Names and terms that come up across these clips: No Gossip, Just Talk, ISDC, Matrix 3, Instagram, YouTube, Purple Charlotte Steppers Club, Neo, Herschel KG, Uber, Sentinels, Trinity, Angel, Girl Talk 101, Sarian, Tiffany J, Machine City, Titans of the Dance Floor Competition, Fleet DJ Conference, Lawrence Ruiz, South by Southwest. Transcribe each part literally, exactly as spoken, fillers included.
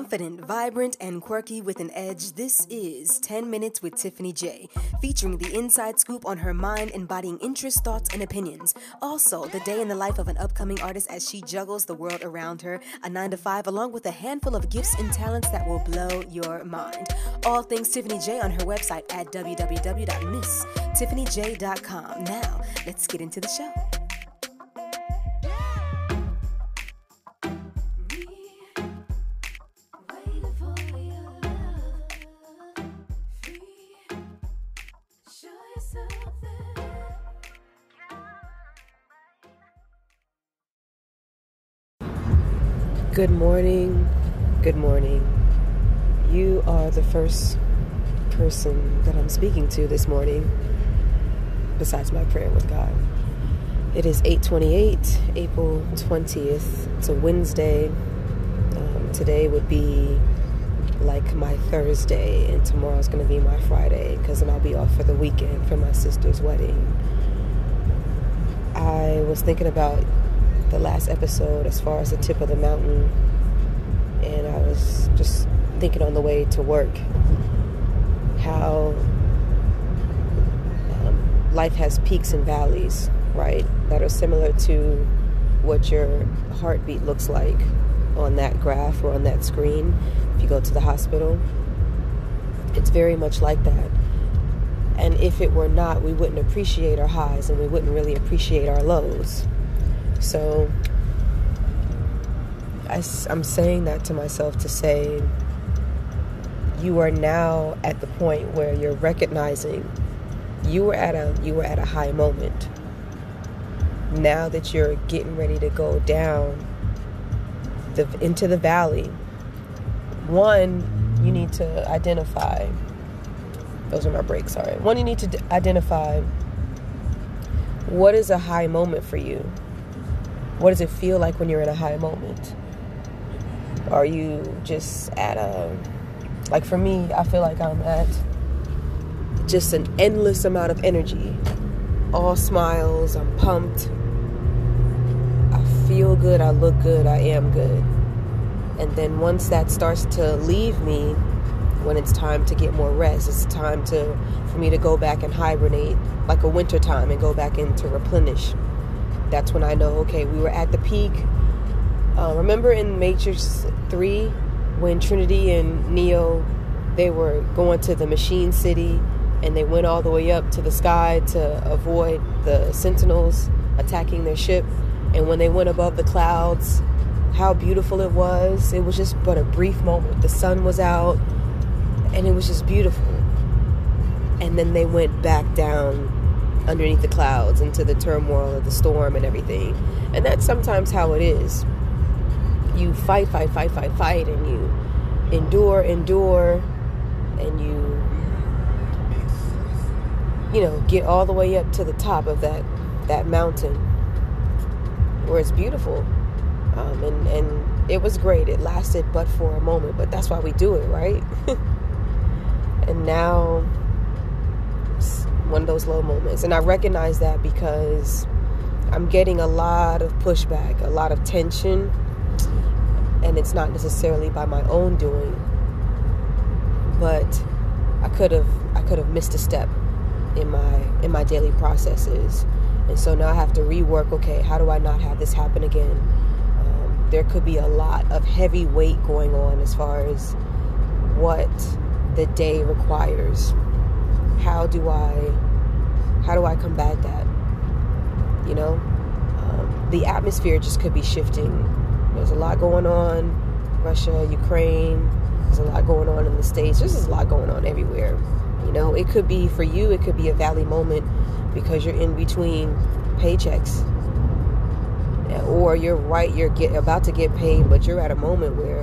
Confident, vibrant, and quirky with an edge, this is ten minutes with Tiffany J, featuring the inside scoop on her mind, embodying interests, thoughts, and opinions. Also, the day in the life of an upcoming artist as she juggles the world around her, a nine to five, along with a handful of gifts and talents that will blow your mind. All things Tiffany J on her website at w w w dot miss tiffany j dot com. Now, let's get into the show. Good morning, good morning. You are the first person that I'm speaking to this morning, besides my prayer with God. It is eight twenty-eight, April twentieth. It's a Wednesday. Um, today would be like my Thursday, and tomorrow's going to be my Friday, because then I'll be off for the weekend for my sister's wedding. I was thinking about the last episode as far as the tip of the mountain, and I was just thinking on the way to work how um, life has peaks and valleys, right, that are similar to what your heartbeat looks like on that graph or on that screen if you go to the hospital. It's very much like that, and if it were not, we wouldn't appreciate our highs and we wouldn't really appreciate our lows. So I, I'm saying that to myself to say, you are now at the point where you're recognizing you were at a you were at a high moment. Now that you're getting ready to go down the, into the valley, one, you need to identify. Those are my breaks. Sorry. One, you need to d- identify what is a high moment for you. What does it feel like when you're in a high moment? Are you just at a... Like for me, I feel like I'm at just an endless amount of energy. All smiles, I'm pumped. I feel good, I look good, I am good. And then once that starts to leave me, when it's time to get more rest, it's time to for me to go back and hibernate, like a winter time, and go back in to replenish. That's when I know, okay, we were at the peak. Uh, remember in Matrix three when Trinity and Neo, they were going to the Machine City and they went all the way up to the sky to avoid the Sentinels attacking their ship. And when they went above the clouds, how beautiful it was. It was just but a brief moment. The sun was out and it was just beautiful. And then they went back down underneath the clouds into the turmoil of the storm and everything. And that's sometimes how it is. You fight, fight, fight, fight, fight, and you endure, endure, and you, you know, get all the way up to the top of that, that mountain where it's beautiful. Um, and, and it was great. It lasted but for a moment, but that's why we do it, right? And now one of those low moments. And I recognize that because I'm getting a lot of pushback, a lot of tension, and it's not necessarily by my own doing, but I could have I could have missed a step in my in my daily processes. And so now I have to rework, okay, how do I not have this happen again? Um, there could be a lot of heavy weight going on as far as what the day requires. How do I, how do I combat that? You know, um, the atmosphere just could be shifting. There's a lot going on, Russia, Ukraine, there's a lot going on in the States, there's a lot going on everywhere. You know, it could be for you, it could be a valley moment because you're in between paychecks, or you're right, you're get, about to get paid, but you're at a moment where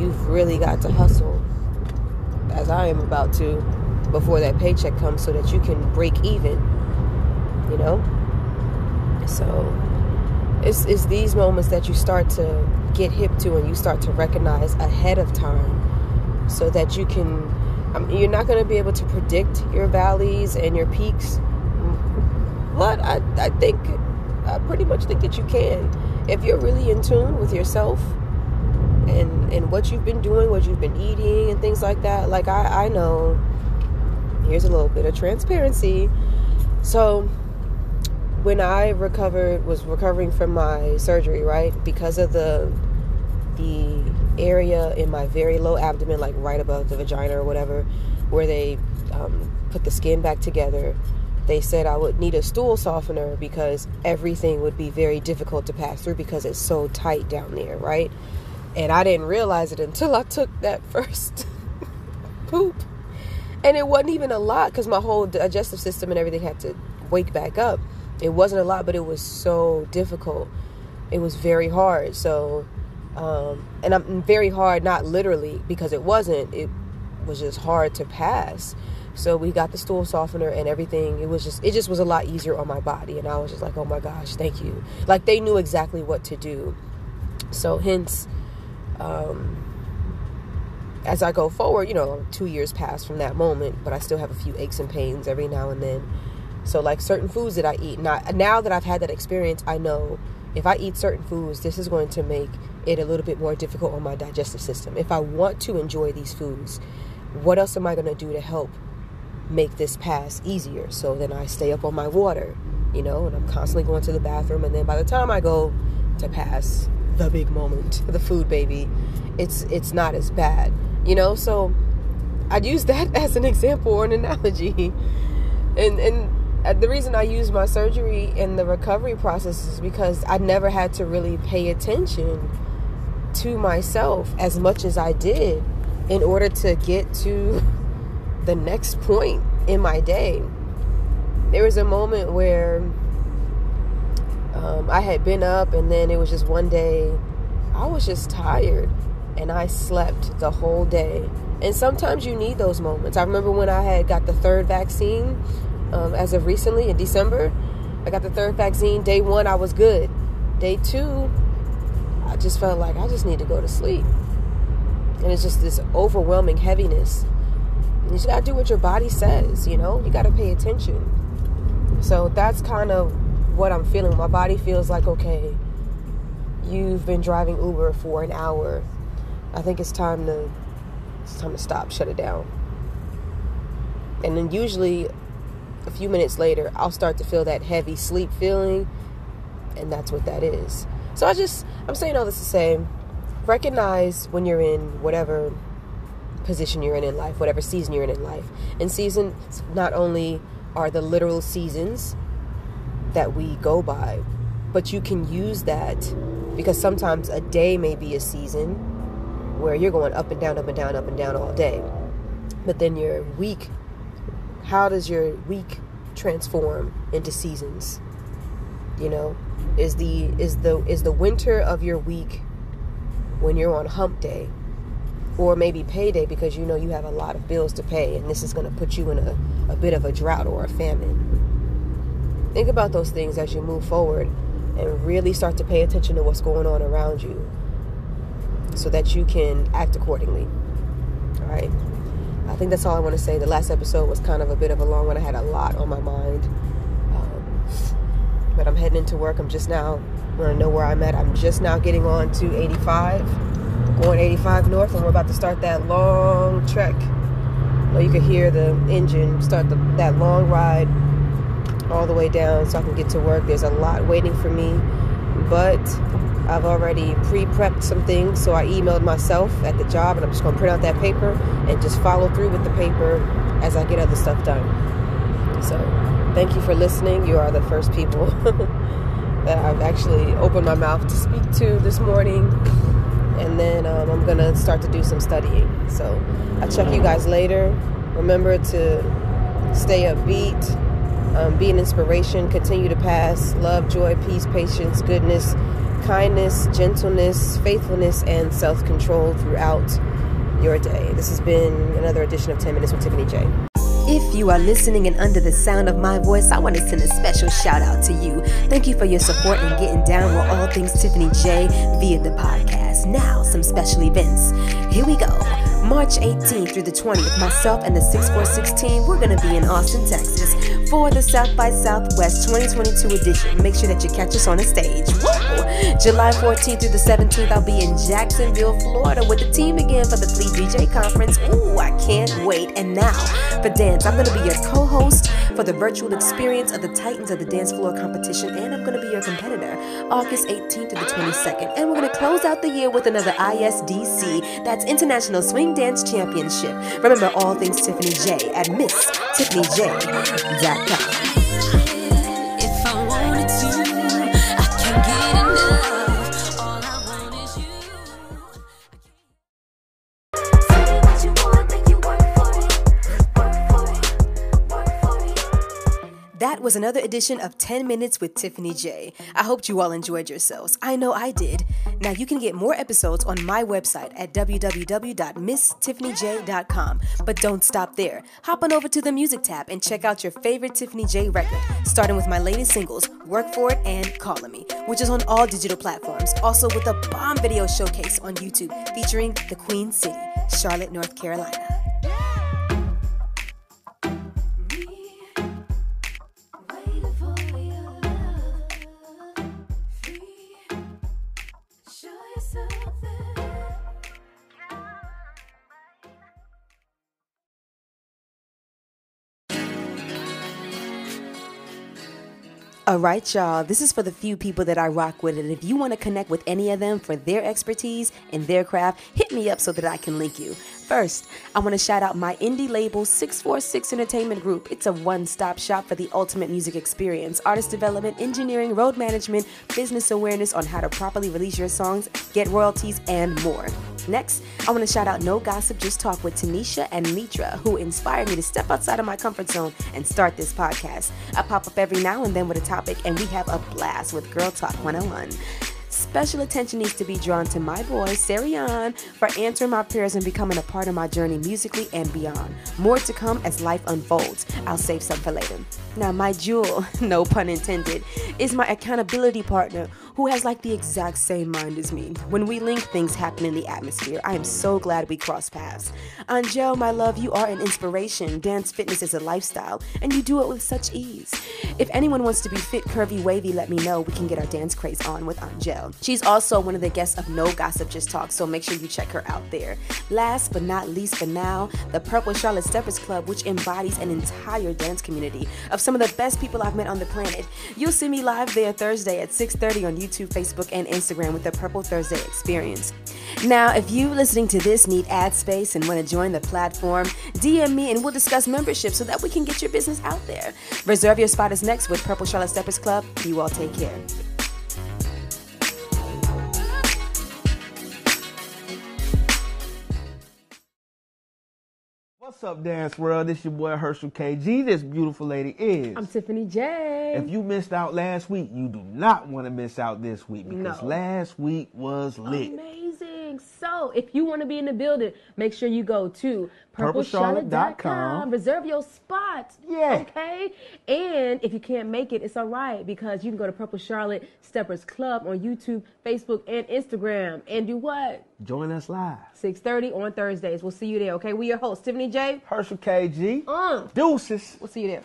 you've really got to hustle, as I am about to, before that paycheck comes, so that you can break even, you know. So it's, it's these moments that you start to get hip to and you start to recognize ahead of time, so that you can, I mean, you're not going to be able to predict your valleys and your peaks, but I, I think I pretty much think that you can if you're really in tune with yourself and, and what you've been doing, what you've been eating, and things like that. Like, I, I know, here's a little bit of transparency. So when I recovered, was recovering from my surgery, right? Because of the the area in my very low abdomen, like right above the vagina or whatever, where they um, put the skin back together, they said I would need a stool softener because everything would be very difficult to pass through because it's so tight down there, right? And I didn't realize it until I took that first poop. And it wasn't even a lot because my whole digestive system and everything had to wake back up. It wasn't a lot, but it was so difficult. It was very hard. So, um, and I'm very hard, not literally, because it wasn't. It was just hard to pass. So we got the stool softener and everything. It was just, it just was a lot easier on my body. And I was just like, oh my gosh, thank you. Like, they knew exactly what to do. So hence, um, as I go forward, you know, two years pass from that moment, but I still have a few aches and pains every now and then. So like certain foods that I eat, not, now that I've had that experience, I know if I eat certain foods, this is going to make it a little bit more difficult on my digestive system. If I want to enjoy these foods, what else am I going to do to help make this pass easier? So then I stay up on my water, you know, and I'm constantly going to the bathroom. And then by the time I go to pass the big moment, the food baby, it's it's not as bad, you know. So I'd use that as an example or an analogy. And and the reason I use my surgery and the recovery process is because I never had to really pay attention to myself as much as I did in order to get to the next point in my day. There was a moment where um, I had been up, and then it was just one day I was just tired and I slept the whole day. And sometimes you need those moments. I remember when I had got the third vaccine. Um, as of recently, in December, I got the third vaccine. Day one, I was good. Day two, I just felt like I just need to go to sleep. And it's just this overwhelming heaviness. And you just got to do what your body says, you know? You got to pay attention. So that's kind of what I'm feeling. My body feels like, okay, you've been driving Uber for an hour. I think it's time to, it's time to stop, shut it down. And then usually a few minutes later, I'll start to feel that heavy sleep feeling, and that's what that is. So I just, I'm saying all this to say, recognize when you're in whatever position you're in in life, whatever season you're in in life. And seasons not only are the literal seasons that we go by, but you can use that because sometimes a day may be a season where you're going up and down, up and down, up and down all day. But then your week, how does your week transform into seasons? You know, is the is the is the winter of your week when you're on hump day, or maybe payday because you know you have a lot of bills to pay, and this is going to put you in a, a bit of a drought or a famine. Think about those things as you move forward, and really start to pay attention to what's going on around you, so that you can act accordingly. All right. I think that's all I want to say. The last episode was kind of a bit of a long one. I had a lot on my mind. Um, but I'm heading into work. I'm just now, I want to know where I'm at. I'm just now getting on to eighty-five, going eighty-five north, and we're about to start that long trek. You know, you can hear the engine start the, that long ride all the way down so I can get to work. There's a lot waiting for me, but I've already pre-prepped some things, so I emailed myself at the job, and I'm just going to print out that paper and just follow through with the paper as I get other stuff done. So thank you for listening. You are the first people that I've actually opened my mouth to speak to this morning, and then um, I'm going to start to do some studying. So I'll check you guys later. Remember to stay upbeat, um, be an inspiration, continue to pass love, joy, peace, patience, goodness, kindness, gentleness, faithfulness, and self-control throughout your day. This has been another edition of ten minutes with Tiffany J. If you are listening and under the sound of my voice, I want to send a special shout out to you. Thank you for your support and getting down with all things Tiffany J via the podcast. Now, some special events. Here we go. March eighteenth through the twentieth, myself and the six four six team, we're going to be in Austin, Texas for the South by Southwest twenty twenty-two edition. Make sure that you catch us on the stage. Woo! July fourteenth through the seventeenth, I'll be in Jacksonville, Florida with the team again for the Fleet D J Conference. Ooh, I can't wait. And now, for dance, I'm going to be your co-host for the virtual experience of the Titans of the Dance Floor Competition, and I'm going to be your competitor August eighteenth to the twenty-second. And we're going to close out the year with another I S D C, that's International Swing Dance Championship. Remember all things Tiffany J at miss tiffany j dot com. That was another edition of ten minutes with Tiffany J. I hope you all enjoyed yourselves. I know I did. Now you can get more episodes on my website at w w w dot miss tiffany j dot com. But don't stop there. Hop on over to the music tab and check out your favorite Tiffany J record, starting with my latest singles, Work For It and Callin' Me, which is on all digital platforms, also with a bomb video showcase on YouTube featuring the Queen City, Charlotte, North Carolina. All right, y'all, this is for the few people that I rock with, and if you want to connect with any of them for their expertise and their craft, hit me up so that I can link you. First, I want to shout out my indie label, six forty-six Entertainment Group. It's a one-stop shop for the ultimate music experience, artist development, engineering, road management, business awareness on how to properly release your songs, get royalties, and more. Next, I want to shout out No Gossip, Just Talk with Tanisha and Mitra, who inspired me to step outside of my comfort zone and start this podcast. I pop up every now and then with a topic, and we have a blast with Girl Talk one oh one. Special attention needs to be drawn to my boy, Sarian, for answering my prayers and becoming a part of my journey musically and beyond. More to come as life unfolds. I'll save some for later. Now, my jewel, no pun intended, is my accountability partner, who has like the exact same mind as me. When we link, things happen in the atmosphere. I am so glad we crossed paths. Angel, my love, you are an inspiration. Dance fitness is a lifestyle, and you do it with such ease. If anyone wants to be fit, curvy, wavy, let me know. We can get our dance craze on with Angel. She's also one of the guests of No Gossip, Just Talk, so make sure you check her out there. Last but not least for now, the Purple Charlotte Steppers Club, which embodies an entire dance community of some of the best people I've met on the planet. You'll see me live there Thursday at six thirty on YouTube, YouTube, Facebook, and Instagram with the Purple Thursday Experience. Now, if you listening to this need ad space and want to join the platform, D M me and we'll discuss membership so that we can get your business out there. Reserve your spot is next with Purple Charlotte Steppers Club. You all take care. What's up, dance world? This your boy Herschel K G. This beautiful lady is... I'm Tiffany J. If you missed out last week, you do not want to miss out this week, because no. last week was lit. Amazing. So if you want to be in the building, make sure you go to purple charlotte dot com. Reserve your spot. Yeah. Okay? And if you can't make it, it's all right, because you can go to Purple Charlotte Steppers Club on YouTube, Facebook, and Instagram. And do what? Join us live. six thirty on Thursdays. We'll see you there, okay? We're your hosts, Tiffany J. Herschel K G. Uh. Deuces. We'll see you there.